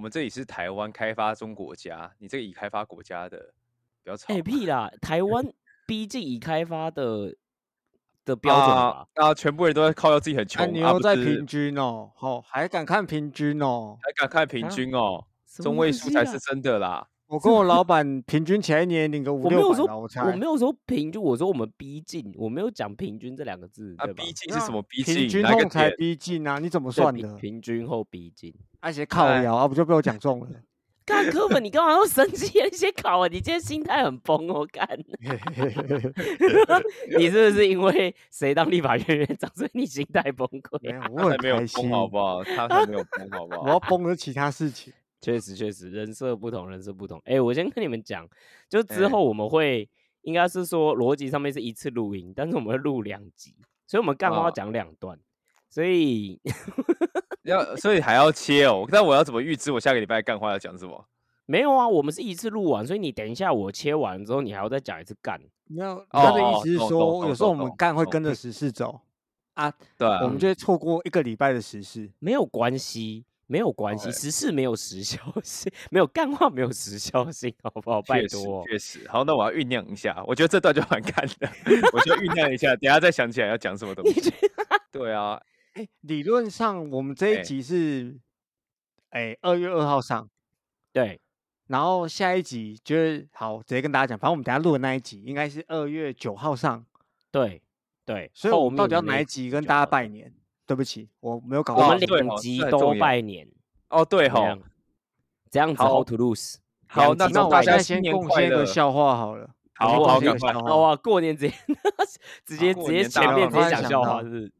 我们这里是台湾开发中国家，你这个已开发国家的不要吵。欸屁啦，台湾逼近已开发的标准吧啊，全部人都在靠自己很穷，你又在平均哦，好还敢看平均哦，还敢看平均哦，中位数才是真的啦。我跟我老板平均起来一年领个500-600，我没有说平均，我说我们逼近，我没有讲平均这两个字。啊，逼近是什么逼近？平均后才逼近啊！你怎么算的？平均后逼近，那些靠谣啊，不就被我讲中了？干柯粉，你干嘛那么生气？那些考啊，你今天心态很崩哦，干！你是不是因为谁当立法院院长，所以你心态崩溃啊？我很开心，好不好？他才没有崩，好不好？我要崩的是其他事情。确实，确实，人设不同，人设不同。欸，我先跟你们讲，就之后我们会，应该是说逻辑上面是一次录音，但是我们会录2集，所以我们干嘛要讲2段？所以还要切哦。但我要怎么预知我下个礼拜干话要讲什么？没有啊，我们是一次录完，所以你等一下我切完之后，你还要再讲一次干。他的意思是说，有时候我们干会跟着时事走啊，对，我们就会错过一个礼拜的时事，没有关系。没有关系，时事没有时效性，没有干话没有时效性，好不好？拜托，确实。好，那我要酝酿一下，我觉得这段就蛮干的，我就酝酿一下，等一下再想起来要讲什么东西。对啊，理论上我们这一集是2月2号上，对，然后下一集就是好，直接跟大家讲，反正我们等一下录的那一集应该是2月9号上，对对，所以我们到底要哪一集跟大家拜年？对不起，我没有搞。我们2集都拜年哦，对哈，这样子 how to lose。好，那大家先贡献一个笑话好了。好，赶快。好啊，过年直接前面直接讲笑话，是不是？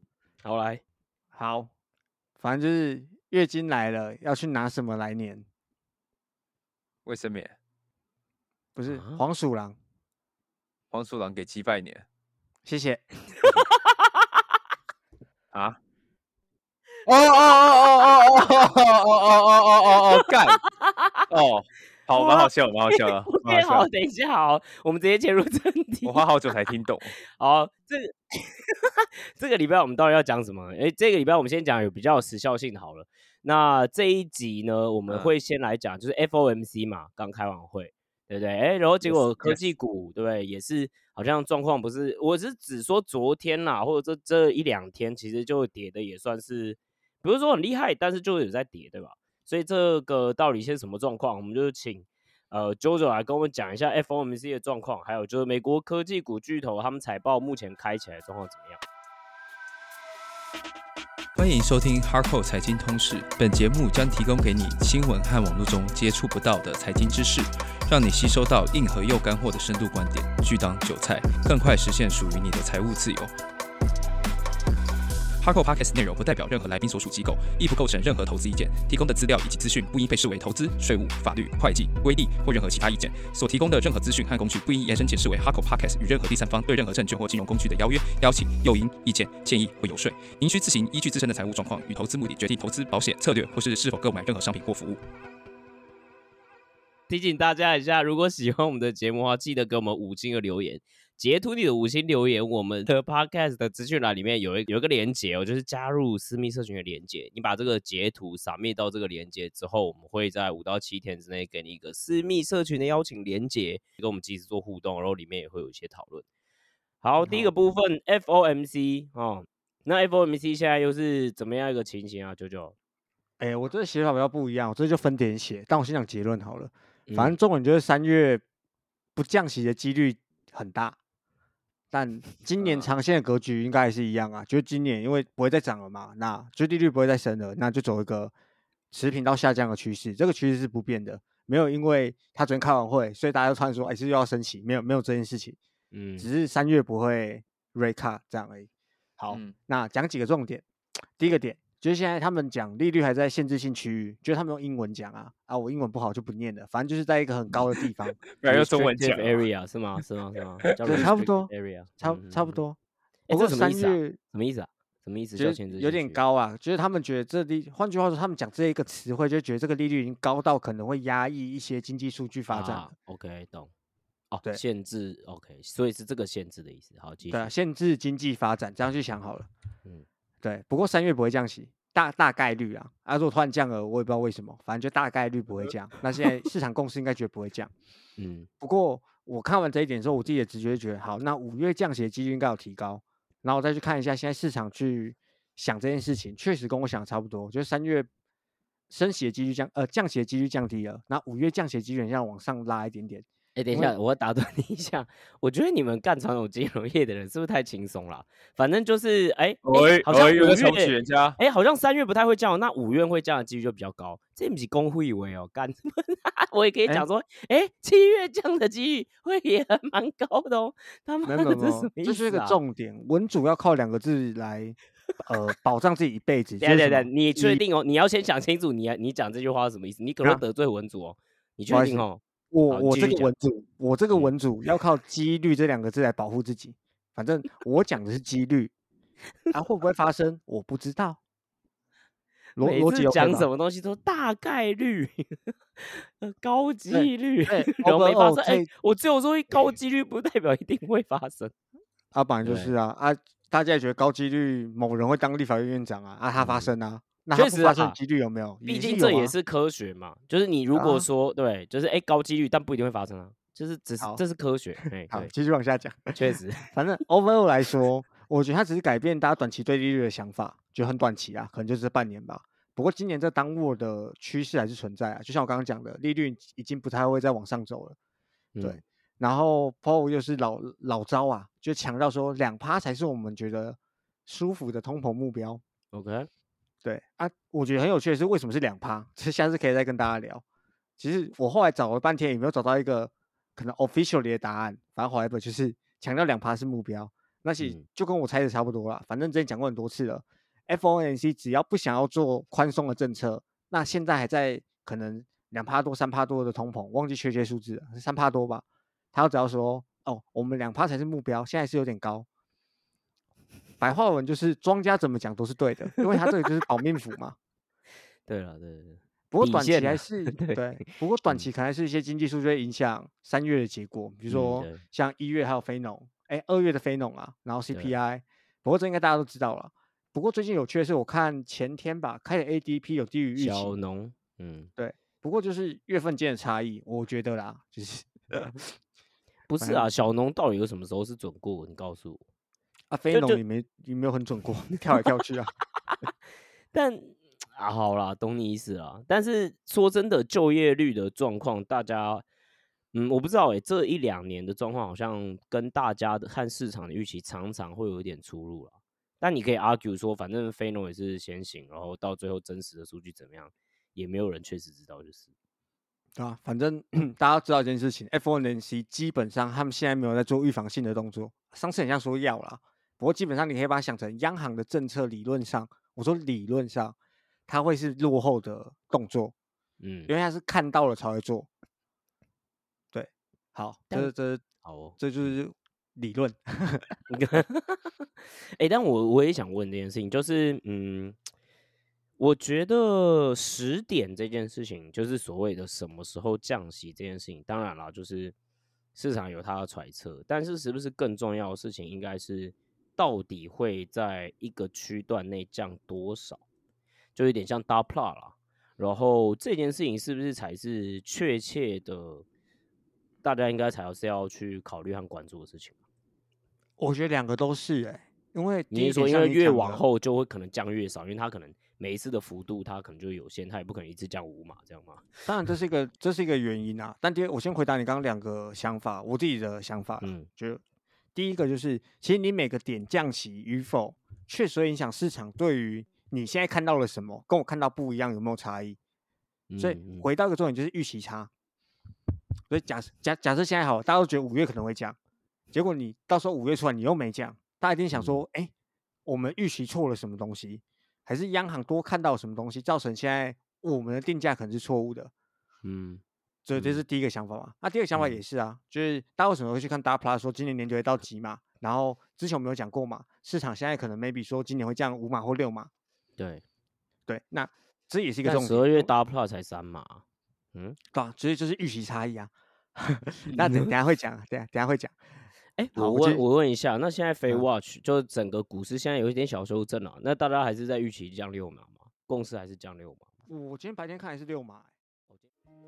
好来，好，反正就是月经来了，要去拿什么来年？卫生棉？不是，黄鼠狼。黄鼠狼给鸡拜年，谢谢。啊！哦！干！哦，好，蛮好笑，蛮好笑的。OK， 好，等一下，好，我们直接切入正题。我花好久才听懂。好，这个礼拜我们到底要讲什么？这个礼拜我们先讲有比较有时效性的好了。那这一集呢，我们会先来讲，就是 FOMC 嘛，刚开完会，对不对？然后结果科技股，对不对？也是。好像状况不是，我是只说昨天啦，或者这1-2天，其实就跌的也算是，比如说很厉害，但是就有在跌，对吧？所以这个到底是什么状况，我们就请JoJo 来跟我们讲一下 FOMC 的状况，还有就是美国科技股巨头他们财报目前开起来的状况怎么样。欢迎收听 Hardcore 财经通识，本节目将提供给你新闻和网络中接触不到的财经知识，让你吸收到硬核又干货的深度观点，拒当韭菜，更快实现属于你的财务自由。Hardcore Podcast 内容不代表任何来宾所属机构，亦不构成任何投资意见，提供的资料以及资讯不应被视为投资、税务、法律、会计、规例或任何其他意见。所提供的任何资讯和工具不应延伸解释为 Hardcore Podcast 与任何第三方对任何证券或金融工具的邀约、邀请、诱因、意见、建议或游说。您需自行依据自身的财务状况与投资目的决定投资、保险、策略或是否购买任何商品或服务。提醒大家一下，如果喜欢我们的节目的话，记得给我们5星的留言。截图你的5星留言，我们的 podcast 的资讯栏里面有一个连结哦，就是加入私密社群的连结。你把这个截图submit到这个连结之后，我们会在5到7天之内给你一个私密社群的邀请连结，跟我们及时做互动，然后里面也会有一些讨论。好，第一个部分 FOMC 哦，那 FOMC 现在又是怎么样一个情形啊？JoJo，我这写法比较不一样，我这就分点写，但我先讲结论好了。反正中文就是3月不降息的几率很大。但今年长线的格局应该还是一样啊，就是今年因为不会再涨了嘛，那就利率不会再升了，那就走一个持平到下降的趋势，这个趋势是不变的，没有因为他昨天开完会，所以大家就突然说，是又要升息，没有这件事情，只是3月不会 rate cut 这样而已。好，那讲几个重点，第一个点就是现在他们讲利率还在限制性区域，就是他们用英文讲啊，我英文不好就不念了，反正就是在一个很高的地方。不要用中文讲 area 是吗？是吗？对，差不多，差不多。不过什么意思啊？什么意思？就是有点高啊，就是他们觉得这利，换句话说，他们讲这一个词汇，就觉得这个利率已经高到可能会压抑一些经济数据发展。OK， 懂。哦，对，限制 OK， 所以是这个限制的意思。好，继续。对，限制经济发展，这样去想好了。对，不过3月不会降息，大概率啊，啊，如果突然降了，我也不知道为什么，反正就大概率不会降。那现在市场共识应该觉得不会降，嗯。不过我看完这一点之后，我自己的直觉觉得，好，那五月降息的几率应该有提高。然后我再去看一下现在市场去想这件事情，确实跟我想的差不多，就是三月升息的几率降息的几率降低了，那五月降息的几率要往上拉一点点。哎，等一下，我打断你一下。我觉得你们干传统金融业的人是不是太轻松了？反正就是，好像5月，好像3月不太会降，那5月会降的几率就比较高。这不是公会以为哦，干，我也可以讲说，7月降的几率会也还蛮高的哦。他妈的，这是什么意思啊？这是一个重点，文主要靠2个字来，保障自己一辈子。对，你确定哦？你要先想清楚，你讲这句话是什么意思？你可能得罪文主哦，你确定哦？我这个文组要靠几率这2个字来保护自己。反正我讲的是几率，啊，会不会发生我不知道。每次讲什么东西都大概率、高几率，然后没发生。我只有说高几率，不代表一定会发生。啊，本来就是啊啊！大家也觉得高几率某人会当立法院院长啊啊，他发生啊。那确实啊，几率有没有？毕竟这也是科学嘛，就是你如果说对，就是高几率，但不一定会发生啊，就是只是这是科学。好，继续往下讲。确实，反正 overall 来说，我觉得它只是改变大家短期对利率的想法，觉得很短期啊，可能就是半年吧。不过今年这downward的趋势还是存在啊，就像我刚刚讲的，利率已经不太会再往上走了。对，然后 Paul 又是老招啊，就强调说2%才是我们觉得舒服的通膨目标。OK。对啊，我觉得很有趣的是，为什么是2%？这下次可以再跟大家聊。其实我后来找了半天，也没有找到一个可能 official 的答案。反正 however 就是强调2%是目标，那其实就跟我猜的差不多啦。反正之前讲过很多次了 ，FOMC 只要不想要做宽松的政策，那现在还在可能2%多、3%多的通膨，忘记确切数字了，是3%多吧？他只要说哦，我们2%才是目标，现在是有点高。白话文就是庄家怎么讲都是对的，因为他这个就是保命符嘛。对了，不过短期还是对，不过短期可能还是一些经济数据会影响3月的结果，比如说像1月还有非农，2月的非农啊，然后 CPI， 不过这应该大家都知道了。不过最近有趣的是，我看前天吧，开的 ADP 有低于预期。小农，对。不过就是月份间的差异，我觉得啦，就是不是啊，小农到底有什么时候是准过？你告诉我。啊，非农也没有很准过，跳来跳去啊。但啊，好啦，懂你意思啦。但是说真的，就业率的状况，大家，我不知道这1-2年的状况好像跟大家的和市场的预期常常会有一点出入啦。但你可以 argue 说，反正非农也是先行，然后到最后真实的数据怎么样，也没有人确实知道，就是。对啊，反正大家知道一件事情 ，FOMC 基本上他们现在没有在做预防性的动作。上次很像说要啦。不过基本上你可以把它想成央行的政策，理论上，我说理论上，它会是落后的动作，因为它是看到了才会做。对，好，这就是理论。但我也想问这件事情，就是我觉得10点这件事情，就是所谓的什么时候降息这件事情，当然啦，就是市场有它的揣测，但是是不是更重要的事情，应该是到底会在一个区段内降多少，就有点像大 plot 啦。然后这件事情是不是才是确切的，大家应该才是要去考虑和关注的事情。我觉得2个都是因为第一你说因为越往后就会可能降越少，因为它可能每一次的幅度它可能就有限，它也不可能一次降5码这样嘛。当然这是一个原因啊。但第二，我先回答你刚刚2个想法，我自己的想法，就第一个就是其实你每个点降息与否，确实会影响市场对于你现在看到了什么跟我看到不一样有没有差异。所以回到一个重点就是预期差。所以假设现在好，大家都觉得5月可能会降，结果你到时候5月出来你又没降。大家一定想说，我们预期错了什么东西，还是央行多看到什么东西，造成现在我们的定价可能是错误的。所以这是第一个想法嘛。那第二个想法也是啊，就是大家为什么会去看大 plus 说今年年底会到几码，然后之前我们有讲过嘛，市场现在可能 maybe 说今年会降5码或6码。对，那这也是一个重点。12月大 plus 才3码，对啊，所以就是预期差异啊。那等一下会讲。我问一下，那现在FedWatch 就整个股市现在有一点小修正了，那大家还是在预期降6码吗？共识还是降6码。我今天白天看还是6码、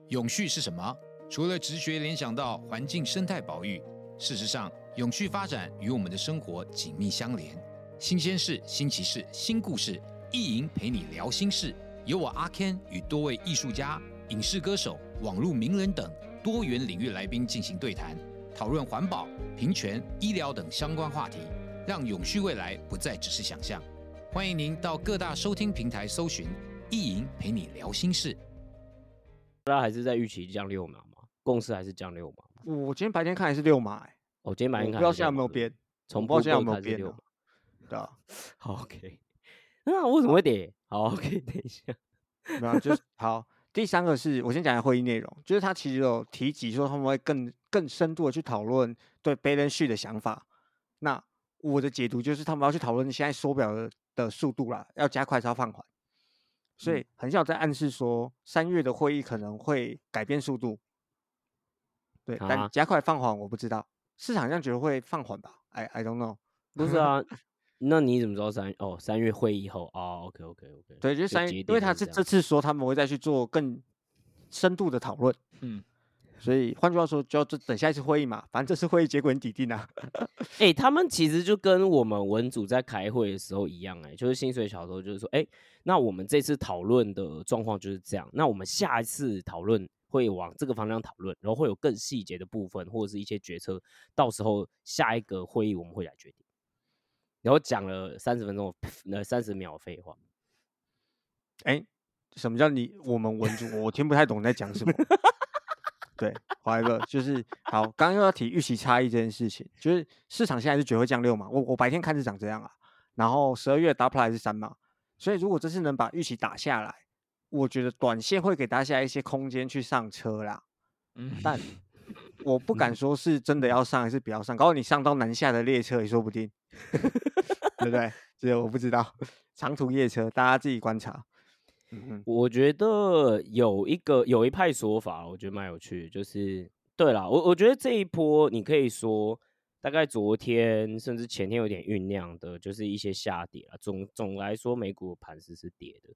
永续是什么？除了直觉联想到环境生态保育，事实上永续发展与我们的生活紧密相连。新鲜事、新奇事、新故事，意淫陪你聊心事，由我阿 Ken 与多位艺术家、影视歌手、网络名人等多元领域来宾进行对谈，讨论环保、平权、医疗等相关话题，让永续未来不再只是想象。欢迎您到各大收听平台搜寻意淫陪你聊心事。大家还是在预期降6码吗？共识还是降6码？我今天白天看还是6码。我今天白天看，不知道现在有没有编，从不知道现在有没有编啊。对啊，好 OK。那为什么会跌？好 OK， 等一下。没有，就是好。第三个是我先讲一下会议内容，就是他其实有提及说他们会 更深度的去讨论对 balance sheet 的想法。那我的解读就是他们要去讨论现在缩表 的速度啦，要加快还是要放缓。所以很像在暗示说3月的会议可能会改变速度。对，但加快放缓我不知道，市场上觉得会放缓吧 ？I don't know。不是啊。那你怎么知道3月会议后哦 OK 对，就是3月，因为他是这次说他们会再去做更深度的讨论，所以换句话说就要等下一次会议嘛，反正这次会议结果你底定啊、欸，他们其实就跟我们文组在开会的时候一样，就是薪水小偷就是说，那我们这次讨论的状况就是这样，那我们下一次讨论会往这个方向讨论，然后会有更细节的部分或者是一些决策，到时候下一个会议我们会来决定。然后讲了30分钟，30秒废话。什么叫我们文组？我听不太懂你在讲什么。对，怀了就是好。刚刚又要提预期差异这件事情，就是市场现在是觉得会降6码，我白天看是长这样啊，然后12月 WPI 是3码，所以如果这次能把预期打下来，我觉得短线会给大家一些空间去上车啦。但我不敢说是真的要上还是不要上，搞不好你上到南下的列车也说不定。对不对？这个我不知道，长途夜车大家自己观察。我觉得有一派说法，我觉得蛮有趣的，就是对啦，我觉得这一波你可以说大概昨天甚至前天有点酝酿的，就是一些下跌啦。总来说，美股盘势是跌的。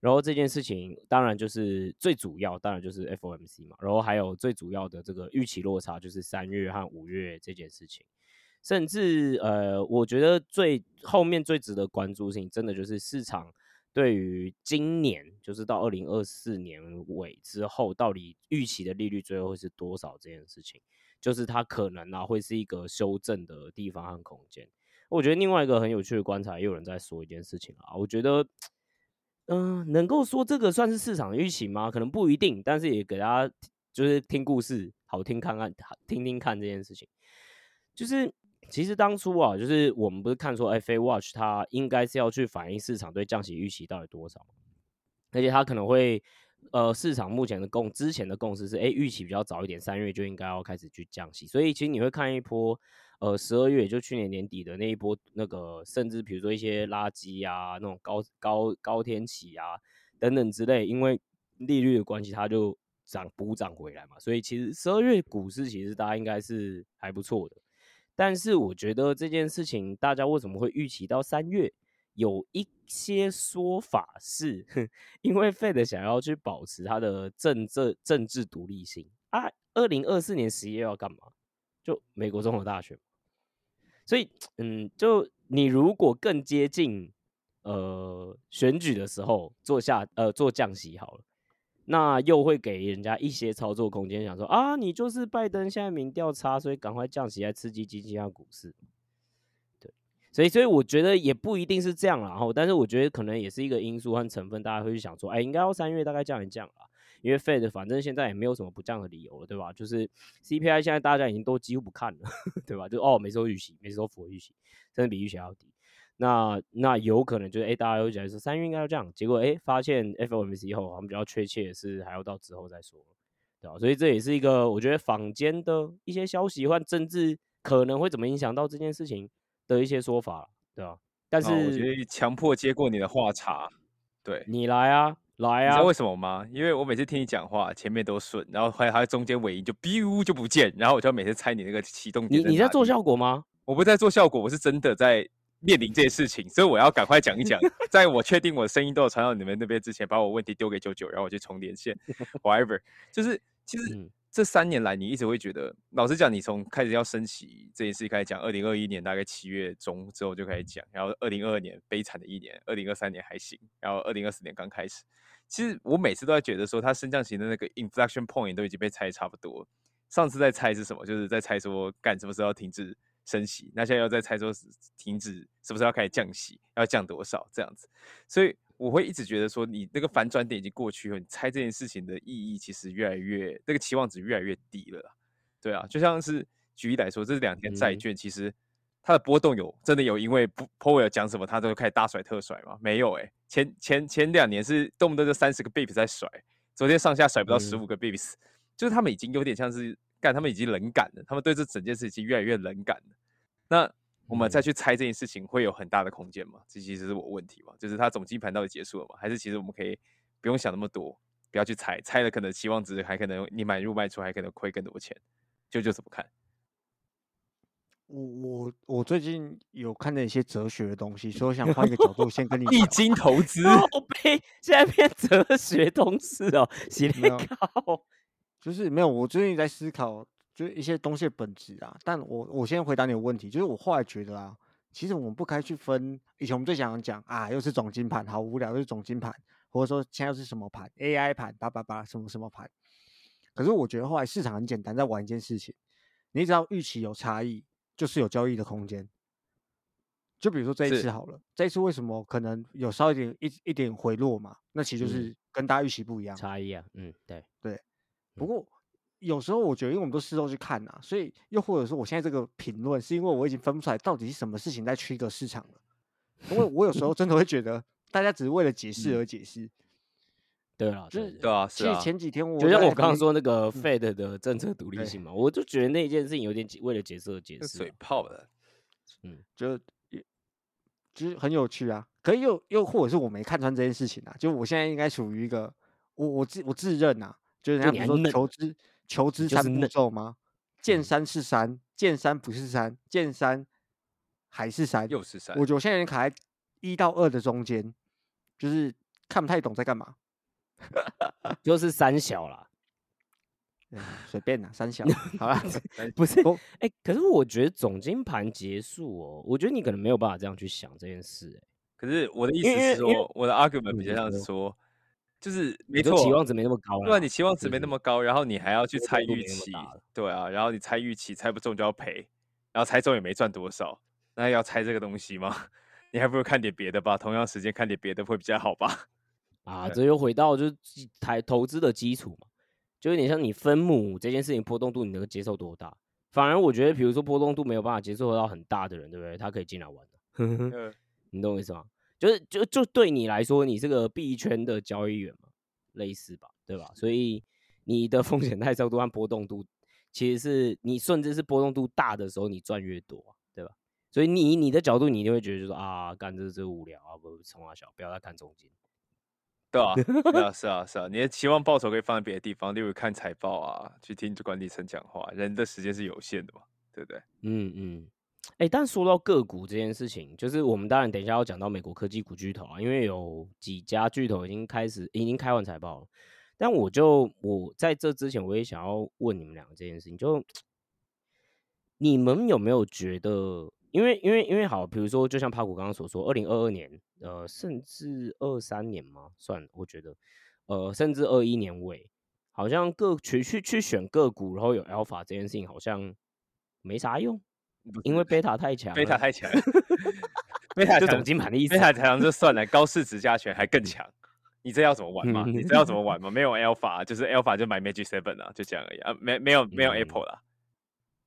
然后这件事情当然就是最主要，当然就是 FOMC 嘛。然后还有最主要的这个预期落差，就是3月和5月这件事情。甚至我觉得最后面最值得关注的事情，真的就是市场对于今年，就是到2024年尾之后，到底预期的利率最后会是多少这件事情，就是它可能会是一个修正的地方和空间。我觉得另外一个很有趣的观察，也有人在说一件事情啊，我觉得，能够说这个算是市场预期吗？可能不一定，但是也给大家就是听故事，好听看看，听听看这件事情，就是。其实当初啊，就是我们不是看说 FA Watch 它应该是要去反映市场对降息预期到底多少，而且它可能会市场目前的之前的共识是预期比较早一点，3月就应该要开始去降息，所以其实你会看一波12月，也就去年年底的那一波，那个甚至比如说一些垃圾啊，那种高天期啊等等之类，因为利率的关系它就补涨回来嘛，所以其实12月股市其实大家应该是还不错的。但是我觉得这件事情，大家为什么会预期到3月？有一些说法是，因为 Fed 想要去保持它的政治独立性啊。2024年11月要干嘛？就美国总统大选。所以，就你如果更接近选举的时候做降息好了。那又会给人家一些操作空间，想说啊，你就是拜登现在民调差，所以赶快降息来刺激经济和股市。对，所以我觉得也不一定是这样啦，但是我觉得可能也是一个因素和成分，大家会去想说，应该要3月大概降一降啦，因为 Fed 反正现在也没有什么不降的理由了，对吧？就是 CPI 现在大家已经都几乎不看了，对吧？就没收预期，没收符合预期，甚至比预期还要低。那有可能就是大家会觉得说3月应该要这样，结果发现 FOMC 后，我们比较确切的是还要到之后再说，对吧？所以这也是一个我觉得坊间的一些消息和政治可能会怎么影响到这件事情的一些说法，对吧？但是我觉得强迫接过你的话茬，对，你来啊，你知道为什么吗？因为我每次听你讲话前面都顺，然后还中间尾音就 biu 就不见，然后我就每次猜你那个启动点。你在做效果吗？我不在做效果，我是真的在。面临这些事情，所以我要赶快讲一讲。在我确定我的声音都有传到你们那边之前，把我问题丢给JoJo，然后我去重连线。Whatever， 就是其实这3年来，你一直会觉得，老实讲，你从开始要升息这件事开始讲，2021年大概7月中之后就开始讲，然后2022年悲惨的一年，2023年还行，然后2024年刚开始。其实我每次都在觉得说，它升降息的那个 inflection point 都已经被猜差不多了。上次在猜是什么？就是在猜说，干什么时候要停止升息，那现在又在猜说停止是不是要开始降息，要降多少这样子，所以我会一直觉得说你那个反转点已经过去了，你猜这件事情的意义其实越来越那个期望值越来越低了啦，对啊，就像是举例来说，这2天债券其实它的波动有真的有因为 Powell 讲什么它都开始大甩特甩吗？没有欸，前2年是动不动就30个 bips 在甩，昨天上下甩不到15个 bips，就是他们已经有点像是他们已经冷感了，他们对这整件事情越来越冷感了。那我们再去猜这件事情会有很大的空间吗？这其实是我问题嘛，就是他总金盘到底结束了吗？还是其实我们可以不用想那么多，不要去猜，猜了可能期望值还可能你买入卖出还可能亏更多钱，就怎么看？我最近有看了一些哲学的东西，所以我想换一个角度先跟你易经投资，现在变哲学通识哦，洗脸膏。就是没有，我最近在思考，就是一些东西的本质啊。但我先回答你的问题，就是我后来觉得啊，其实我们不该去分。以前我们最想讲啊，又是总经盘，好无聊，又是总经盘，或者说现在又是什么盘 ，AI 盘，叭叭叭，什么什么盘。可是我觉得后来市场很简单，在玩一件事情，你只要预期有差异，就是有交易的空间。就比如说这一次好了，这一次为什么可能有稍微一点回落嘛？那其实就是跟大家预期不一样，差异啊，对对。不过有时候我觉得，因为我们都事后去看啊，所以又或者说我现在这个评论，是因为我已经分不出来到底是什么事情在驱动市场了。因为我有时候真的会觉得，大家只是为了解释而解释。对啦，对啊，是啊。其实前几天我就像我刚刚说那个 Fed 的政策独立性嘛，我就觉得那一件事情有点为了解释而解释，水泡的。就是很有趣啊。可是又或者是我没看穿这件事情啊，就我现在应该属于一个我自认啊。就是人家比如说求知3步骤吗？见山是山，见山不是山，见山还是山，又是山。我觉得我现在有点卡在1到2的中间，就是看不太懂在干嘛。就是三小啦，随便啦，三小。好啦，不是可是我觉得总经盘结束哦，我觉得你可能没有办法这样去想这件事欸。可是我的意思是说，我的 argument 比较像是说。就是没错，期望值没那么高了。对啊，你期望值没那么高，然后你还要去猜预期，对啊，然后你猜预期猜不中就要赔，然后猜中也没赚多少，那要猜这个东西吗？你还不如看点别的吧，同样时间看点别的会比较好吧？啊，这又回到就是投资的基础嘛，就有点像你分母这件事情波动度你能接受多大？反而我觉得，比如说波动度没有办法接受到很大的人，对不对？他可以进来玩的，你懂我意思吗？就对你来说，你这个币圈的交易员嘛，类似吧，对吧？所以你的风险耐受度和波动度，其实是你甚至是波动度大的时候，你赚越多、啊，对吧？所以你以你的角度，你一定会觉得就是啊，干这无聊啊，不冲啊小，不要再看中间。对啊，是啊，你的期望报酬可以放在别的地方，例如看财报啊，去听管理层讲话，人的时间是有限的嘛，对不对？嗯。但说到个股这件事情，就是我们当然等一下要讲到美国科技股巨头啊，因为有几家巨头已经开完财报了。但我在这之前，我也想要问你们两个这件事情，就你们有没有觉得，因为好，比如说就像帕古刚刚所说，2022年甚至23年嘛，算我觉得甚至21年尾，好像去选个股，然后有 alpha 这件事情好像没啥用。因为贝塔太强，贝塔就总金盘的意思。贝塔强就算了，高市值加权还更强。你这要怎么玩嘛？没有 alpha， 就是 alpha 就买 Magic 7啊，就这样而已啊，没有 Apple 啦，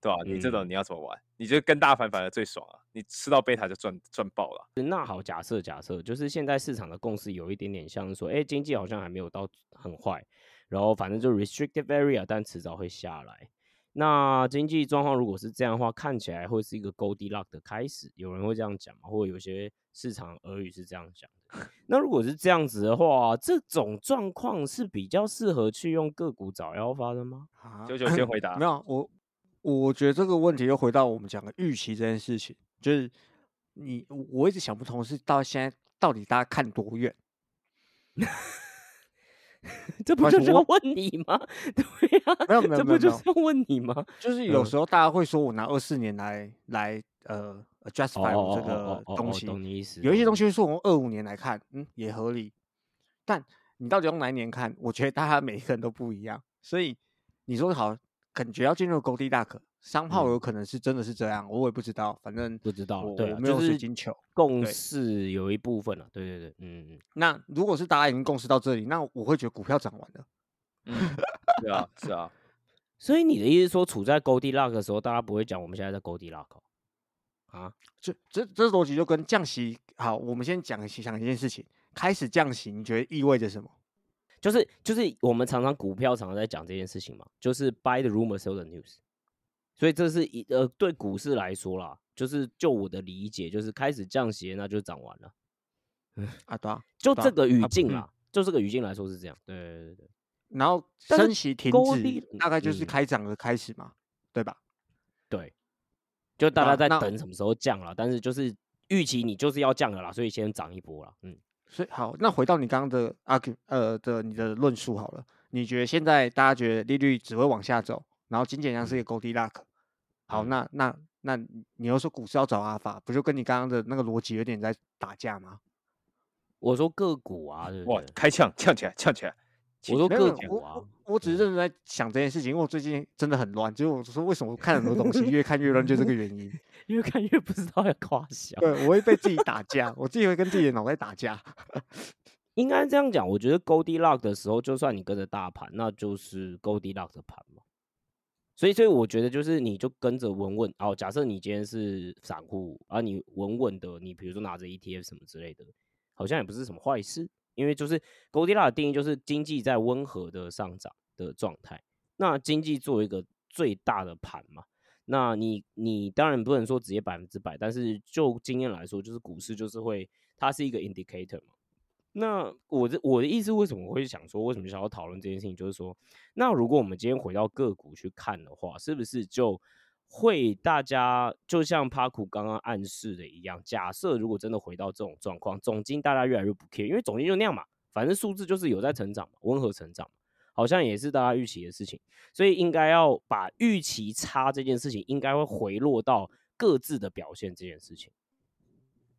对吧、啊？你这种你要怎么玩？你就跟大盘反而最爽啊！你吃到贝塔就赚爆了。那好，假设就是现在市场的共识有一点点像是说，经济好像还没有到很坏，然后反正就 restricted area， 但迟早会下来。那经济状况如果是这样的话，看起来会是一个 Goldilocks 的开始，有人会这样讲嘛？或者有些市场俄语是这样讲的。那如果是这样子的话，这种状况是比较适合去用个股找 Alpha 的吗？JoJo先回答。没有，我觉得这个问题又回到我们讲的预期这件事情，就是我一直想不通是到现在到底大家看多远？这不就是要问你吗？对呀、啊，没有，这不就是要问你吗？就是有时候大家会说我拿24年来justify 我这个东西，懂你意思。有一些东西是我用25年来看，也合理。但你到底用哪一年看？我觉得大家每一个人都不一样，所以你说好，感觉要进入高地大可。商号有可能是真的是这样，我也不知道，反正不知道，对、啊，没有水晶球。就是、共识有一部分了、啊，对对对，嗯。那如果是大家已经共识到这里，那我会觉得股票涨完了。嗯，对啊，是啊。所以你的意思是说，处在 Goldilocks 的时候，大家不会讲我们现在在 Goldilocks 啊？这逻辑就跟降息好，我们先讲一件事情，开始降息，你觉得意味着什么？就是我们常常股票常常在讲这件事情嘛，就是 buy the rumor, sell the news。所以这是对股市来说啦，就是就我的理解，就是开始降息，那就涨完了。啊，对啊，就这个语境啦，就这个语境来说是这样。对对 对, 對。然后升息停止，大概就是开涨的开始嘛，对吧？对。就大家在等什么时候降啦，但是就是预期你就是要降了啦，所以先涨一波啦。嗯。所以好，那回到你刚刚的你的论述好了，你觉得现在大家觉得利率只会往下走？然后金钱量是一个 Goldilocks， 好，那你又说股市要找阿法，不就跟你刚刚的那个逻辑有点在打架吗？我说个股啊，对不对？哇，开呛起来！我说个股啊，我只是认真在想这件事情，因为我最近真的很乱，就是我说为什么我看很多东西越看越乱，就这个原因，越看越不知道要夸小。对，我会被自己打架，我自己会跟自己的脑袋打架。应该这样讲，我觉得 Goldilocks 的时候，就算你跟着大盘，那就是 Goldilocks 的盘嘛。所以我觉得就是你就跟着稳稳哦。假设你今天是散户啊，你稳稳的，你比如说拿着 ETF 什么之类的，好像也不是什么坏事，因为就是Goldilocks的定义就是经济在温和的上涨的状态。那经济作为一个最大的盘嘛，那你当然不能说直接100%，但是就经验来说，就是股市就是会它是一个 indicator 嘛。那我的意思，为什么我会想说，为什么想要讨论这件事情，就是说，那如果我们今天回到个股去看的话，是不是就会大家就像帕库刚刚暗示的一样，假设如果真的回到这种状况，总经大家越来越不 care， 因为总经就那样嘛，反正数字就是有在成长嘛，温和成长，好像也是大家预期的事情，所以应该要把预期差这件事情，应该会回落到各自的表现这件事情，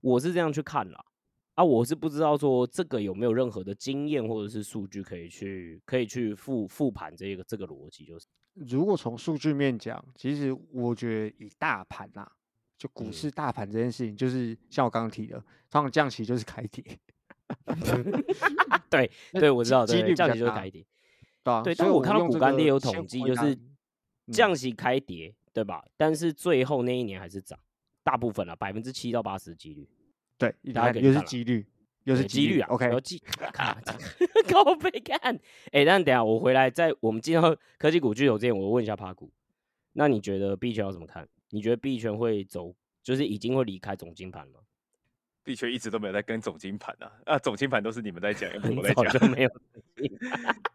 我是这样去看啦。啊，我是不知道说这个有没有任何的经验或者是数据可以去复盘这个逻辑，就是如果从数据面讲，其实我觉得以大盘啊，就股市大盘这件事情，就是像我刚刚提的，通常降息就是开跌，对对，我知道，对，降息就是开跌，对啊，对，但我看到股干爹有统计，就是降息开跌，对吧？但是最后那一年还是涨，大部分了7%到80%几率。对，又是几率啊 ！OK， 高倍干。哎、欸，但等一下我回来，在我们进到科技股巨头之前，我问一下帕股，那你觉得币圈要怎么看？你觉得币圈会走，就是已经会离开总经盘吗？币圈一直都没有在跟总经盘啊，总经盘都是你们在讲，又不是我在讲，早就没有，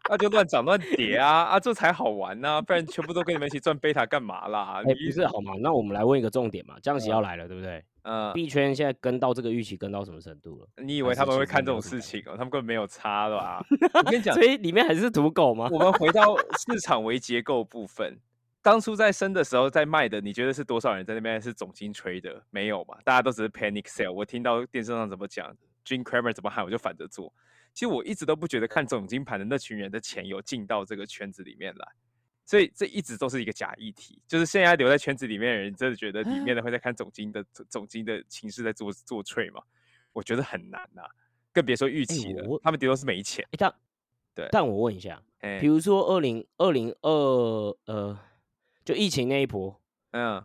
那就乱涨乱跌啊，这才好玩啊，不然全部都跟你们一起赚贝塔干嘛啦？哎、欸，不是好嘛？那我们来问一个重点嘛，降息要来了，对不对？币圈现在跟到这个预期跟到什么程度了？你以为他们会看这种事情哦？他们根本没有差的啊！我跟你讲，所以里面还是土狗吗？我们回到市场为结构部分，当初在升的时候在卖的，你觉得是多少人在那边是总经吹的？没有嘛？大家都只是 panic sell。我听到电视上怎么讲 ，Jim Cramer 怎么喊，我就反着做。其实我一直都不觉得看总经盘的那群人的钱有进到这个圈子里面来。所以这一直都是一个假议题，就是现在留在圈子里面的人，真的觉得里面的会在看总经的情势在做 trade 嘛？我觉得很难啊，更别说预期了。他们顶多是没钱。对。但我问一下，比如说2022，就疫情那一波，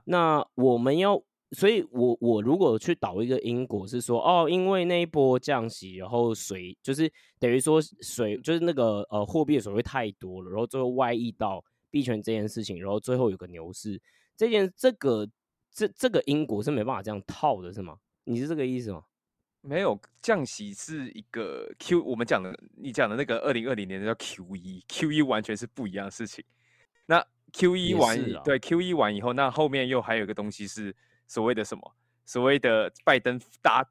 那我们要，所以我如果去导一个因果是说，哦，因为那一波降息，然后水就是等于说水就是那个货币的水位太多了，然后最后外溢到币圈这件事情，然后最后有个牛市，这个因果是没办法这样套的，是吗？你是这个意思吗？没有，降息是一个 Q， 我们讲的你讲的那个2020年的叫 QE，QE 完全是不一样的事情。那 QE 完，对 QE 完以后，那后面又还有一个东西是所谓的什么所谓的拜登 大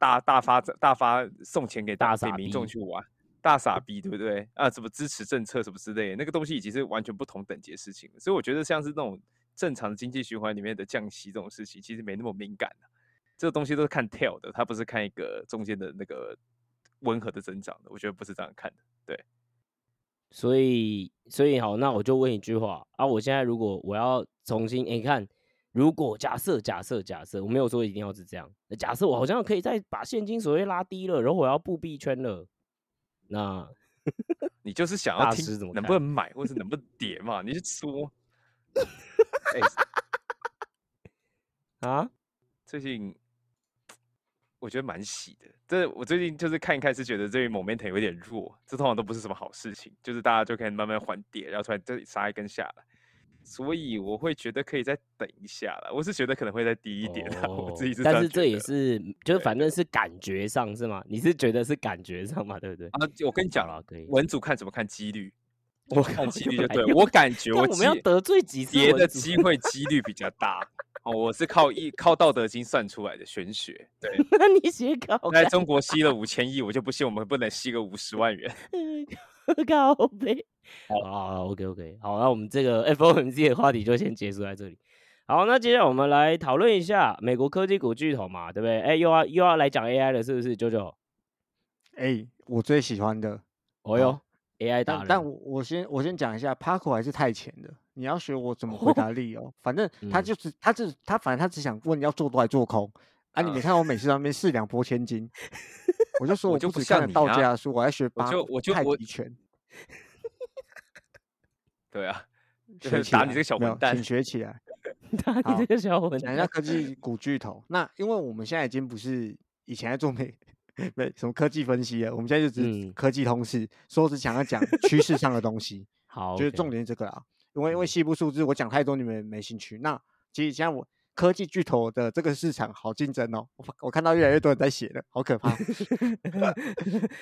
发送钱给民众去玩，大傻逼，对不对啊？什么支持政策什么之类的，那个东西已经是完全不同等级的事情了。所以我觉得像是那种正常经济循环里面的降息这种事情，其实没那么敏感啊。这个东西都是看 tail 的，它不是看一个中间的那个温和的增长的，我觉得不是这样看的。对，所以好，那我就问一句话啊，我现在如果我要重新你看，如果假设，我没有说一定要是这样，假设我好像可以再把现金所谓拉低了，然后我要布币圈了，那你就是想要听能不能买或者能不能跌嘛？你是说、欸、啊？最近我觉得蛮喜的，这我最近就是看一看，是觉得这一 momentum 有点弱，这通常都不是什么好事情，就是大家就可以慢慢缓跌，然后突然这杀一根下来，所以我会觉得可以再等一下啦，我是觉得可能会再低一点啦，我自己是这样觉得。但是这也是就是反正是感觉上是吗？你是觉得是感觉上嘛，对不对？啊，我跟你讲了，文组看怎么看几率。我看几率就对，我感觉我们要得罪几次跌的机会几率比较大、哦、我是靠道德经算出来的玄学，对，那你写稿在中国吸了5000亿，我就不信我们不能吸个50万元。靠北，好 OK， 好，那我们这个 FOMC 的话题就先结束在这里。好，那接下来我们来讨论一下美国科技股巨头嘛，对不对？哎，又要来讲 AI 了，是不是JoJo？哎，我最喜欢的，哦哟。AI 打人，但我先讲一下 ，Paco 还是太浅的。你要学我怎么回答理由、哦，反正他就是、他只想问要做多还做空啊！你没看我每次在那边四两拨千斤，我就说我不只看道家的书，我还学太极拳。对啊，打你这个小混蛋，请学起来。打你这个小混蛋。讲一下科技股巨头，那因为我们现在已经不是以前在做没什么科技分析了，我们现在就只是科技通识，所以我只想要讲趋势上的东西。好，就是重点这个啦。因为西部数字我讲太多，你们没兴趣。那其实现在我科技巨头的这个市场好竞争哦，我看到越来越多人在写了，好可怕。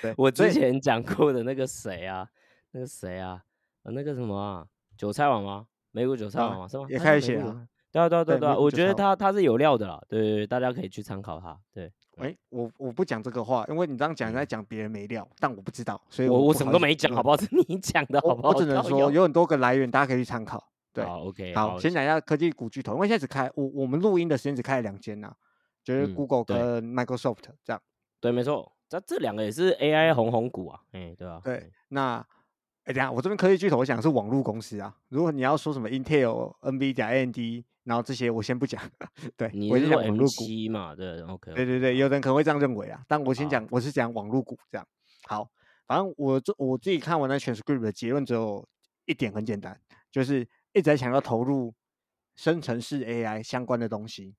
对，我之前讲过的那个谁啊，那个什么啊，韭菜王吗？美股韭菜王吗？是吗？也开始写啊。对，我觉得他是有料的啦，对，大家可以去参考他。对，我不讲这个话，因为你这样讲在讲别人没料，但我不知道，所以我什么都没讲，好不好？是你讲的，好不好？我只能说有很多个来源，大家可以去参考。对，好 ，OK， 好，先讲一下科技股巨头，因为现在只开我们录音的时间只开了2间呐，就是 Google 跟 Microsoft 这样。对，没错，这2个也是 AI 红股啊，对吧？对，那。等一下，我这边科技巨头我讲的是网络公司啊。如果你要说什么 Intel、NVIDIA、AMD， 然后这些我先不讲。对，我先讲网络股嘛，对 ，OK。对，有人可能会这样认为啊，但我先讲，我是讲网络股这样。好，反正我自己看完那 transcript 的结论只有一点很简单，就是一直在想要投入生成式 AI 相关的东西。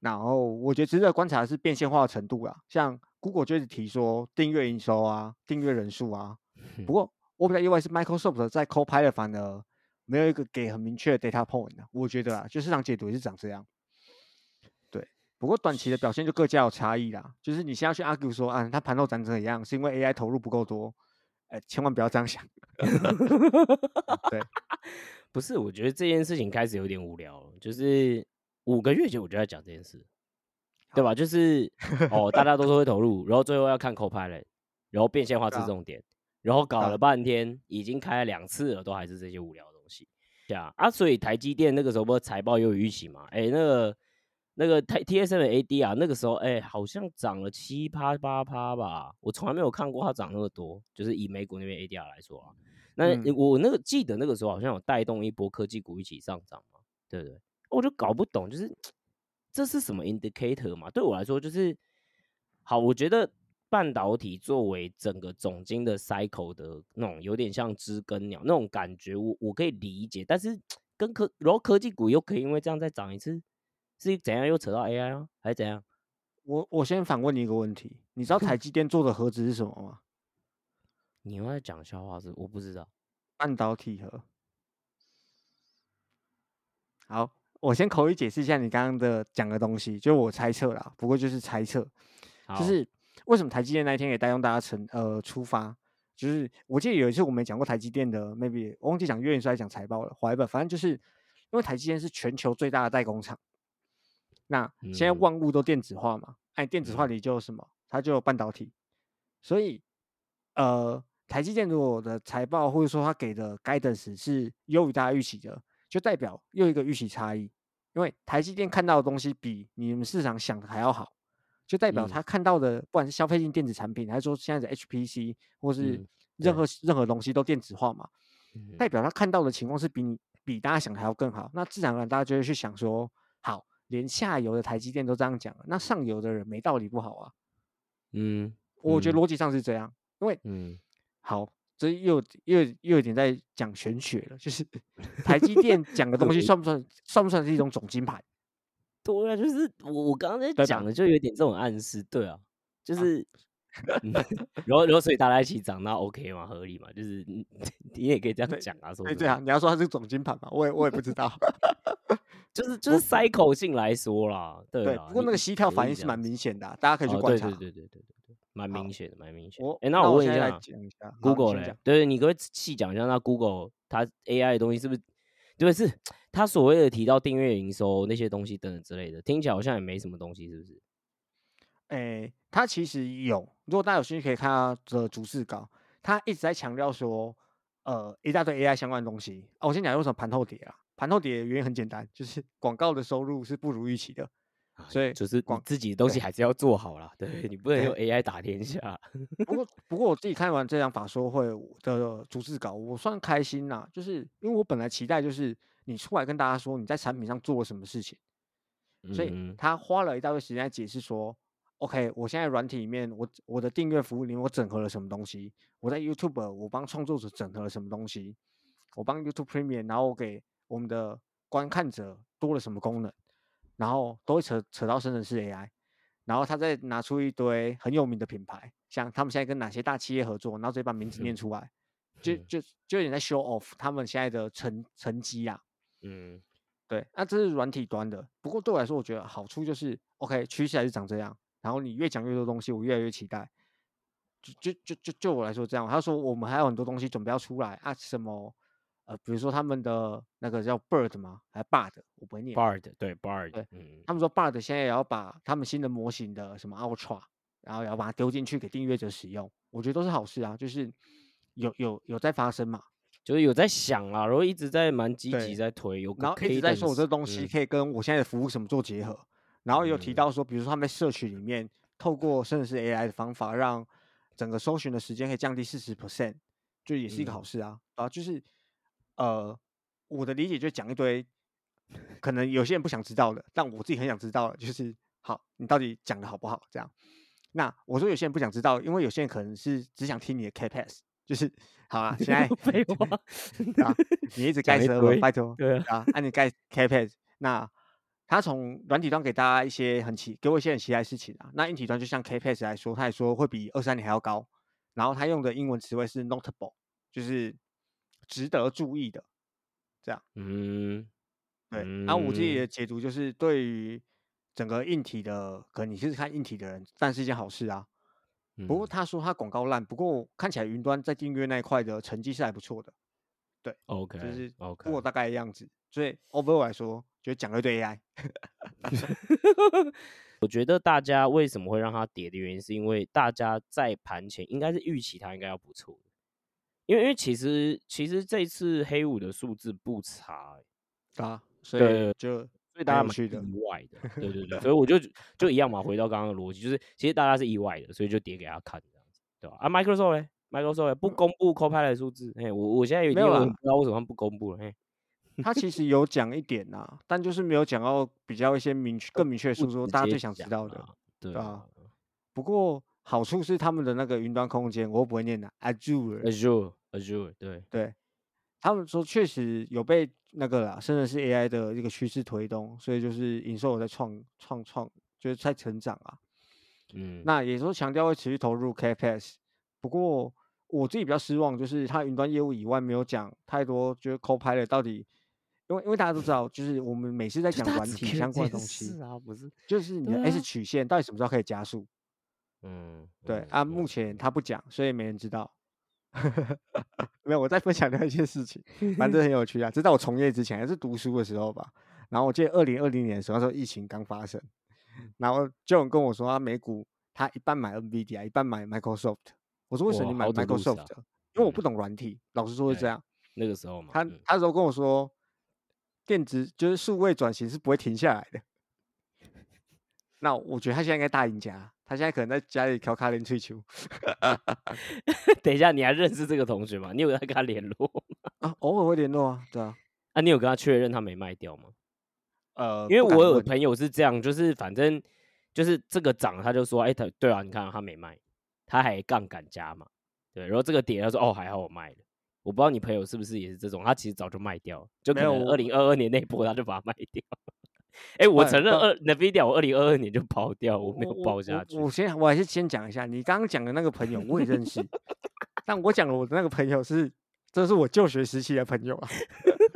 然后我觉得值得观察的是变现化的程度啊，像 Google 就一直提说订阅营收啊、订阅人数啊，不过。我比较意外是 Microsoft 在 Copilot 反而没有一个给很明确的 data point 啊，我觉得啦，就市场解读也是长这样。对，不过短期的表现就各家有差异啦，就是你现在去 argue 说啊，它盘后涨成一样，是因为 AI 投入不够多，千万不要这样想。对，不是，我觉得这件事情开始有点无聊了，就是5个月前我就在讲这件事，对吧？就是大家都说会投入，然后最后要看 Copilot， 然后变现化是重点。然后搞了半天，已经开了2次了，都还是这些无聊的东西。所以台积电那个时候不是财报又有预期嘛？那个 TSM 的 AD 啊，那个时候好像涨了7%、8% 吧，我从来没有看过它涨那么多，就是以美股那边 ADR 来说啊。那我那个记得那个时候好像有带动一波科技股一起上涨嘛，对不对？我就搞不懂，就是这是什么 indicator 嘛？对我来说就是好，我觉得。半导体作为整个总经的 cycle 的那种有点像知更鸟那种感觉，我可以理解，但是跟然后科技股又可以因为这样再涨一次，是怎样又扯到 AI 啊，还是怎样？我先反问你一个问题，你知道台积电做的盒子是什么吗？你又在讲笑话是？我不知道。半导体盒。好，我先口语解释一下你刚刚的讲的东西，就是我猜测啦，不过就是猜测，就是。为什么台积电那一天也带动大家出发？就是我记得有一次我们也讲过台积电的 ，maybe 我忘记讲月营收还是讲财报了，反正就是因为台积电是全球最大的代工厂，那现在万物都电子化嘛，电子化里就有什么？它就有半导体。所以台积电如果的财报或者说它给的 guidance 是优于大家预期的，就代表又一个预期差异。因为台积电看到的东西比你们市场想的还要好，就代表他看到的不管是消费性电子产品还是说现在的 HPC 或是任何东西都电子化嘛，代表他看到的情况是比大家想的还要更好。那自然而然大家就会去想说，好，连下游的台积电都这样讲了，那上游的人没道理不好啊。我觉得逻辑上是这样。因为好，这又有点在讲玄学了，就是台积电讲的东西算不算是一种总金牌？对啊，就是我刚刚在讲的，就有点这种暗示。对啊，就是，然后所以大家一起涨，那 OK 嘛，合理嘛，就是你也可以这样讲啊，说对啊，你要说它是总金盘嘛，我也不知道，就是cycle性来说啦，对啦。不过那个膝跳反应是蛮明显的，大家可以去观察。对。蛮明显的。那我问一下 ，Google 嘞？对，你可不可以细讲一下？那 Google 它 AI 的东西是不是？对，是它所谓的提到订阅营收那些东西等等之类的，听起来好像也没什么东西，是不是？它其实有，如果大家有兴趣可以看它的逐字稿，它一直在强调说，一大堆 AI 相关的东西。我先讲为什么盘后跌啦。盘后跌的原因很简单，就是广告的收入是不如预期的。所以就是你自己的东西还是要做好啦， 对，你不能用 AI 打天下。不过我自己看完这场法说会的逐字稿，我算开心啦，就是因为我本来期待就是你出来跟大家说你在产品上做了什么事情，所以他花了一大堆时间来解释说 OK， 我现在软体里面我的订阅服务里面我整合了什么东西，我在 YouTube 我帮创作者整合了什么东西，我帮 YouTube Premium 然后我给我们的观看者多了什么功能，然后都会扯到生成式 AI， 然后他再拿出一堆很有名的品牌，像他们现在跟哪些大企业合作，然后直接把名字念出来，就有点在 show off 他们现在的成绩啊。对，那这是软体端的。不过对我来说，我觉得好处就是 OK， 趋势还是长这样，然后你越讲越多东西，我越来越期待。就我来说这样，他说我们还有很多东西准备要出来啊，什么？比如说他们的那个叫 Bird 吗？还 Bard？ 我不会念。Bard 对 Bard， 对，他们说 Bard 现在也要把他们新的模型的什么 Ultra， 然后也要把它丢进去给订阅者使用。我觉得都是好事啊，就是有在发生嘛，就是有在想啦，然后一直在蛮积极在推，有然后一直在说我这东西可以跟我现在的服务什么做结合，然后有提到说，比如说他们在社群里面透过甚至是 AI 的方法，让整个搜寻的时间可以降低 40%， 就也是一个好事啊，就是。我的理解就讲一堆，可能有些人不想知道的，但我自己很想知道的，就是好，你到底讲的好不好？这样，那我说有些人不想知道，因为有些人可能是只想听你的 KPS， 就是好啦，现在废话你一直盖车了，拜托，对啊，按你盖 KPS， 那他从软体端给大家一些给我一些很期待的事情啊。那硬体端就像 KPS 来说，他也说会比23年还要高，然后他用的英文词汇是 notable， 就是。值得注意的，这样，对。我自己的解读就是，对于整个硬体的，可能你是看硬体的人，但是一件好事啊。不过他说他广告烂，不过看起来云端在订阅那一块的成绩是还不错的，对 ，OK， 就是跟我大概的样子。所以 overall 来说，就讲了一堆 AI。我觉得大家为什么会让它跌的原因，是因为大家在盘前应该是预期它应该要不错。因为其实这一次黑五的数字不差，所以大家蛮意外的，对，所以我就一样嘛，回到刚刚的逻辑，就是其实大家是意外的，所以就跌给他看这样子，对吧？Microsoft 呢 ？Microsoft 不公布 Copilot 的数字，我现在有点不知道为什么他不公布了，他其实有讲一点呐，但就是没有讲到比较一些更明确的数字，大家最想知道的，对啊。不过。好处是他们的那个云端空间，我又不会念的 Azure， 对，他们说确实有被那个啦，甚至是 AI 的一个趋势推动，所以就是营收有在就是在成长啊。那也说强调会持续投入 CapEx， 不过我自己比较失望，就是他云端业务以外没有讲太多，就是 Copilot 到底。因为大家都知道，就是我们每次在讲软体相关的东西，是啊，不是，就是你的 S 曲线到底什么时候可以加速？对啊，目前他不讲，所以没人知道。没有，我在分享另外一件事情，反正很有趣啊。这在我从业之前，还是读书的时候吧。然后我记得2020年的时候，那时候疫情刚发生，然后就有跟我说他美股他一半买 NVIDIA 一半买 Microsoft。 我说为什么你买 Microsoft、啊、因为我不懂软体、嗯、老实说是这样、哎、那个时候嘛，他那时候跟我说电子就是数位转型是不会停下来的。那我觉得他现在应该大赢家，他现在可能在家里敲卡连吹球。等一下，你还认识这个同学吗？你有跟他联络吗？啊，偶尔会联络啊，对啊。啊，你有跟他确认他没卖掉吗？因为我有朋友是这样，就是反正就是这个涨，他就说，哎、欸，对啊，你看他没卖，他还杠杆加嘛，对。然后这个跌，他说，哦，还好我卖了。我不知道你朋友是不是也是这种，他其实早就卖掉了，就可能2022年那波他就把它卖掉。哎、欸，我承认NVIDIA 我2022年就抛掉，我没有抛下去。我还是先讲一下，你刚刚讲的那个朋友我也认识，但我讲的我的那个朋友是，这是我就学时期的朋友啊。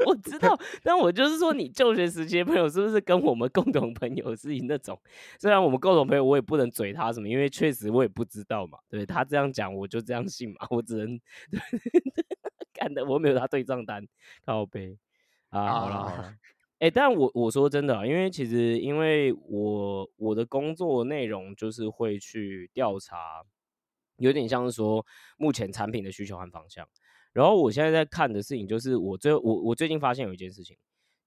我知道，但我就是说，你就学时期的朋友是不是跟我们共同朋友是那种？虽然我们共同朋友，我也不能嘴他什么，因为确实我也不知道嘛。对，他这样讲，我就这样信嘛，我只能干的，我没有他对账单，靠北啊，好了好了。欸，但我说真的啊，因为其实因为我的工作内容就是会去调查，有点像是说目前产品的需求和方向。然后我现在在看的事情就是我最近发现有一件事情，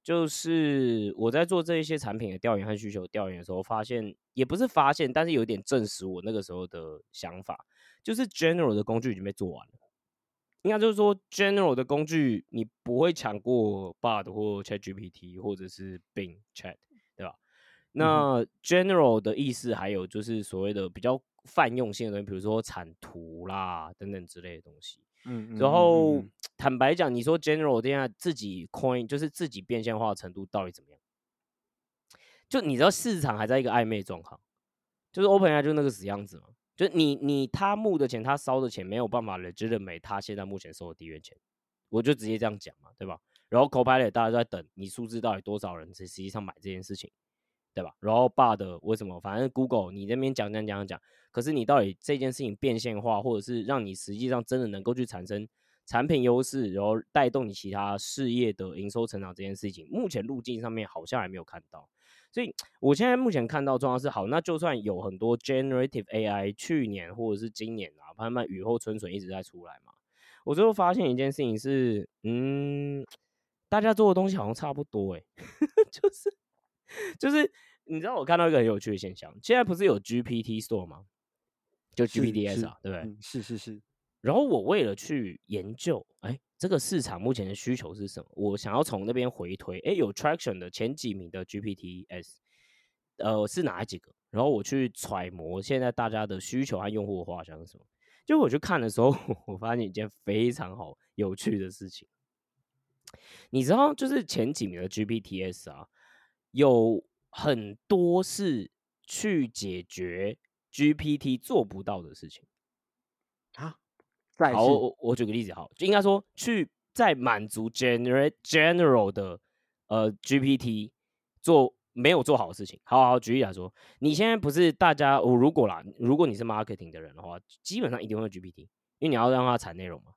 就是我在做这一些产品的调研和需求调研的时候，发现也不是发现，但是有点证实我那个时候的想法，就是 General 的工具已经被做完了。应该就是说 General 的工具你不会抢过 Bard 或 ChatGPT 或者是 Bing Chat， 对吧？那 General 的意思还有就是所谓的比较泛用性的东西，比如说产图啦等等之类的东西。然后坦白讲，你说 General 现在自己 coin 就是自己变现化的程度到底怎么样，就你知道市场还在一个暧昧状况，就是 OpenAI 就那个死样子嘛，就你他募的钱，他烧的钱没有办法 legitimate 他现在目前收的第一元钱，我就直接这样讲嘛，对吧？然后 Copilot 大家都在等你数字到底多少人实际上买这件事情，对吧？然后 Bard 为什么，反正 Google 你那边讲，可是你到底这件事情变现化，或者是让你实际上真的能够去产生产品优势，然后带动你其他事业的营收成长这件事情，目前路径上面好像还没有看到。所以我现在目前看到状况是好，那就算有很多 generative AI 去年或者是今年啊，慢慢雨后春笋一直在出来嘛，我最后发现一件事情是，大家做的东西好像差不多欸。就是你知道我看到一个很有趣的现象，现在不是有 GPT Store 吗？就 GPTs 啊，对不对？是。然后我为了去研究，哎，这个市场目前的需求是什么？我想要从那边回推，哎，有 traction 的前几名的 GPTs， 是哪几个？然后我去揣摩现在大家的需求和用户的画像是什么。就我去看的时候，我发现一件非常好有趣的事情。你知道，就是前几名的 GPTs 啊，有很多是去解决 GPT 做不到的事情啊。好，我举个例子，好，就应该说去在满足 general 的GPT 做没有做好的事情。好，举例来说，你现在不是大家，如果你是 marketing 的人的话，基本上一定会 GPT， 因为你要让它产内容嘛，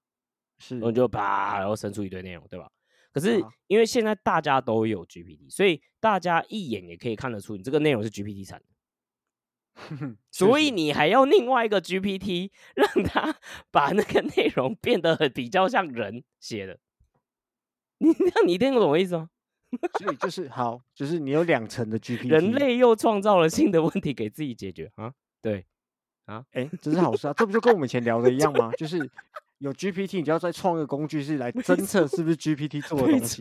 是，然后你就啪，然后生出一堆内容，对吧？可是因为现在大家都有 GPT， 所以大家一眼也可以看得出你这个内容是 GPT 产的。所以你还要另外一个 GPT 让他把那个内容变得比较像人写的，你听懂我意思吗？所以就是好，就是你有两层的 GPT， 人类又创造了新的问题给自己解决啊，对啊，哎，这是好事啊，这不就跟我们以前聊的一样吗？就是有 GPT， 你就要再创一个工具是来侦测是不是 GPT 做的东西，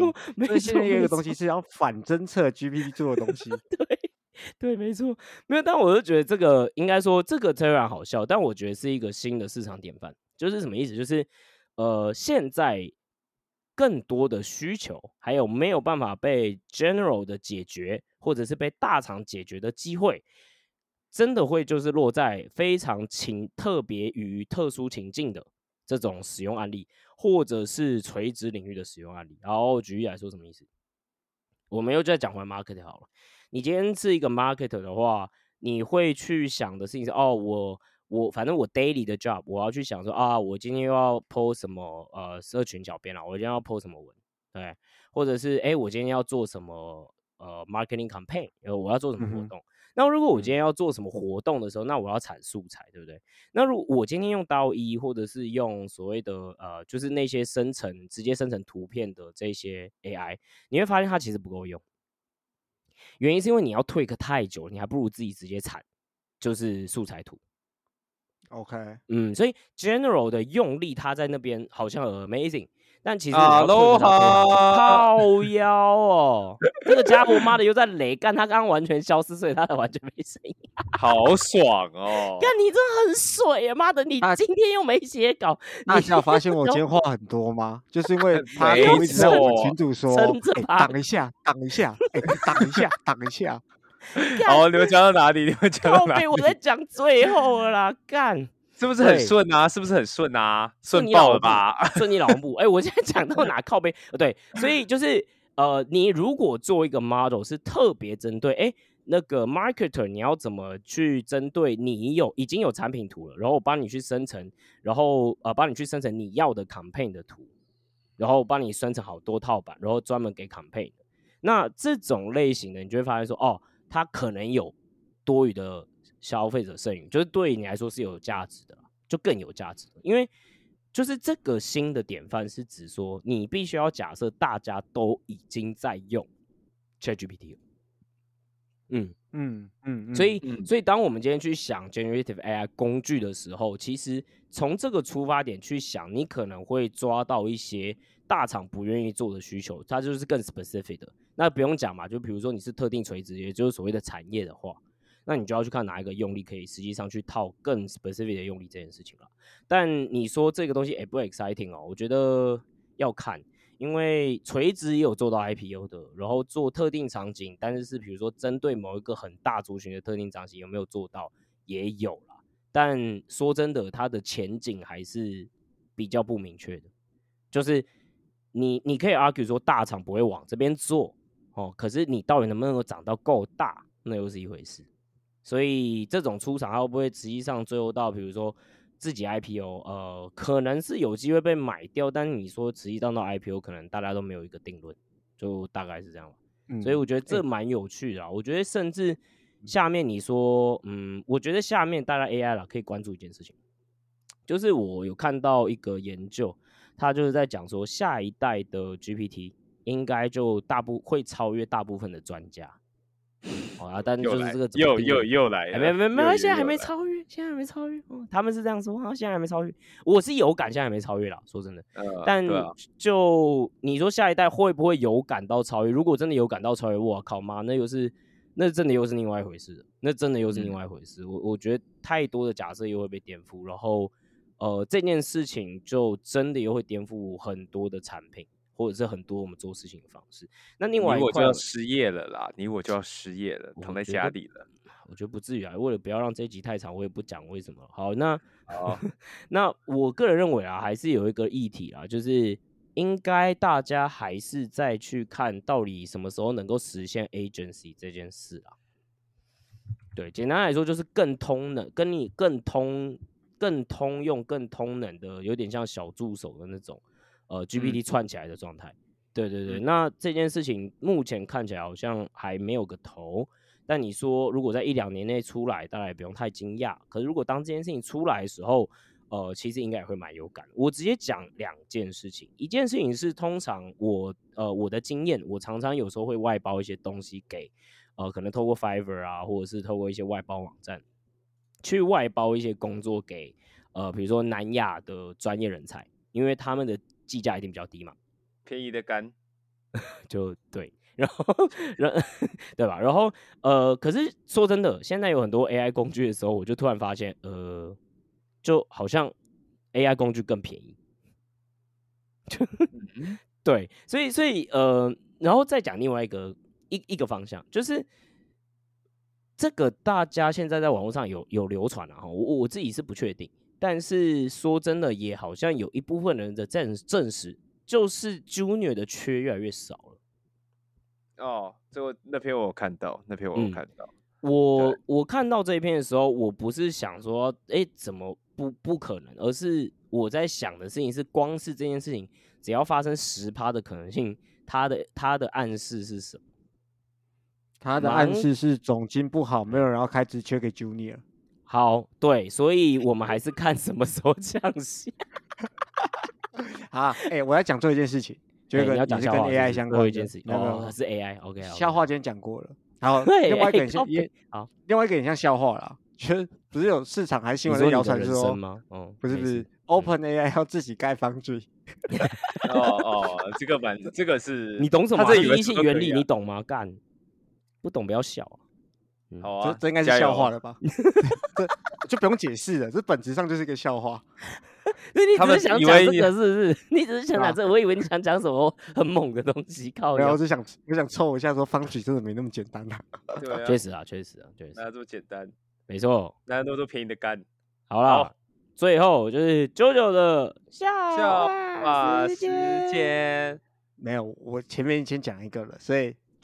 所以现在有一个东西是要反侦测 GPT 做的东西，对。对，没错，没有，但我就觉得这个应该说这个虽然好笑，但我觉得是一个新的市场典范。就是什么意思？就是现在更多的需求，还有没有办法被 general 的解决，或者是被大厂解决的机会，真的会就是落在非常特别与特殊情境的这种使用案例，或者是垂直领域的使用案例。然后举例来说，什么意思？我们又再讲回 market 好了。你今天是一个 marketer 的话，你会去想的事情是，哦，我反正我 daily 的 job， 我要去想说啊，我今天又要 post 什么社群小编啦，我今天要 post 什么文，对，或者是哎，我今天要做什么 marketing campaign， 我要做什么活动。那如果我今天要做什么活动的时候，那我要产素材，对不对？那如果我今天用DALL E，或者是用所谓的就是那些直接生成图片的这些 AI， 你会发现它其实不够用。原因是因为你要tweak太久，你还不如自己直接产，就是素材图。OK， 所以 general 的用力它在那边好像很 amazing， 但其实靠腰哦，这个家伙妈的又在雷干，他刚刚完全消失，所以他完全没声音，好爽哦！干你真的很水啊，妈的！你今天又没写稿，大家有发现我今天话很多吗？就是因为他一直在我们群组说，挡一下。好，你们讲到哪里？我在讲最后了啦，干，是不是很顺啊？顺爆了吧？顺你老母！哎、欸，我现在讲到哪？靠背，对，所以就是你如果做一个 model 是特别针对，哎、欸，那个 marketer 你要怎么去针对你已经有产品图了，然后帮你去生成，然后帮你去生成你要的 campaign 的图，然后帮你生成好多套版，然后专门给 campaign 的。那这种类型的，你就会发现说，哦。它可能有多余的消费者剩余，就是对你来说是有价值的，就更有价值的。因为就是这个新的典范是指说，你必须要假设大家都已经在用 ChatGPT 了。所以当我们今天去想 Generative AI 工具的时候，其实从这个出发点去想，你可能会抓到一些大厂不愿意做的需求，它就是更 specific 的。那不用讲嘛，就比如说你是特定垂直，也就是所谓的产业的话，那你就要去看哪一个用力可以实际上去套更 specific 的用力这件事情了。但你说这个东西也不 exciting 哦，我觉得要看，因为垂直也有做到 IPO 的，然后做特定场景，但是比如说针对某一个很大族群的特定场景有没有做到，也有啦。但说真的，它的前景还是比较不明确的，就是你可以 argue 说大厂不会往这边做。可是你到底能不能够长到够大，那又是一回事。所以这种出厂它会不会实际上最后到比如说自己 IPO， 可能是有机会被买掉，但你说实际上到 IPO 可能大家都没有一个定论，就大概是这样了。所以我觉得这蛮有趣的啦。我觉得甚至下面你说我觉得下面大家 AI 啦可以关注一件事情，就是我有看到一个研究，它就是在讲说下一代的 GPT应该就会超越大部分的专家，但就是这个又来了，没，现在还没超越，他们是这样说，现在还没超越，我是有感现在还没超越啦，说真的，但就你说下一代会不会有感到超越？如果真的有感到超越，我靠妈，那真的又是另外一回事，我觉得太多的假设又会被颠覆，然后这件事情就真的又会颠覆很多的产品。或者是很多我们做事情的方式。那另外一块，你我就要失业了，躺在家里了。我觉得不至于啊，为了不要让这一集太长，我也不讲为什么。好，那我个人认为啊，还是有一个议题啦，就是应该大家还是再去看到底什么时候能够实现 agency 这件事啦。对，简单来说就是更通能，跟你更通用、更通能的，有点像小助手的那种。GPT 串起来的状态，对，那这件事情目前看起来好像还没有个头，但你说如果在1-2年内出来，大家也不用太惊讶。可是如果当这件事情出来的时候，其实应该也会蛮有感。我直接讲2件事情，一件事情是通常我的经验，我常常有时候会外包一些东西给可能透过 Fiverr 啊，或者是透过一些外包网站去外包一些工作给比如说南亚的专业人才，因为他们的计价一定比较低嘛，便宜的干就对，然后对吧？然后可是说真的，现在有很多 AI 工具的时候，我就突然发现，就好像 AI 工具更便宜，对，所以然后再讲另外一个方向，就是这个大家现在在网络上有流传啊，我自己是不确定。但是说真的，也好像有一部分人的证实，就是 Junior 的缺越来越少了。哦，那篇我有看到。我看到这一篇的时候，我不是想说，怎么不可能？而是我在想的事情是，光是这件事情，只要发生10%的可能性，它的暗示是什么？他的暗示是总经不好，没有人要开支缺给 Junior。好，对，所以我们还是看什么时候降息。好，我要讲最后一件事情，就是跟 AI 相关的一件事情。哦，是 AI。OK， 笑话今天讲过了。好，另外一个很像，好，另外一个很像笑话啦。就是不是有市场还新闻在谣传说吗？哦，不是 ，OpenAI 要自己盖房子。这个版这个是你懂什么？它这一性原理你懂吗？干。不懂不要笑啊！好啊，这应该是笑话了吧？就不用解释了，这本质上就是一个笑话。你只是想讲这个是不是？你只是想讲这，我以为你想讲什么很猛的东西。靠！然后我想凑一下说，方曲真的没那么简单啊。对啊，确实啊，哪有这么简单？没错，哪有那么多便宜的干？好啦，最后就是JoJo的笑话时间。没有，我前面已经讲一个了，所以。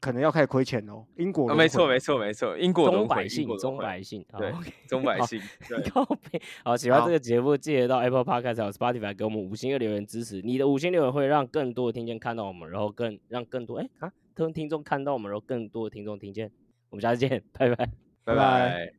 可能要开始亏钱哦。因果轮回，没错，因果轮回，中百姓，对，中百姓，靠北。好，喜欢这个节目，记得到 Apple Podcast 和 Spotify 给我们5星的留言支持。你的5星留言会让更多的听见看到我们，然后让更多听众看到我们，然后更多的听众听见。我们下次见，拜拜，拜拜。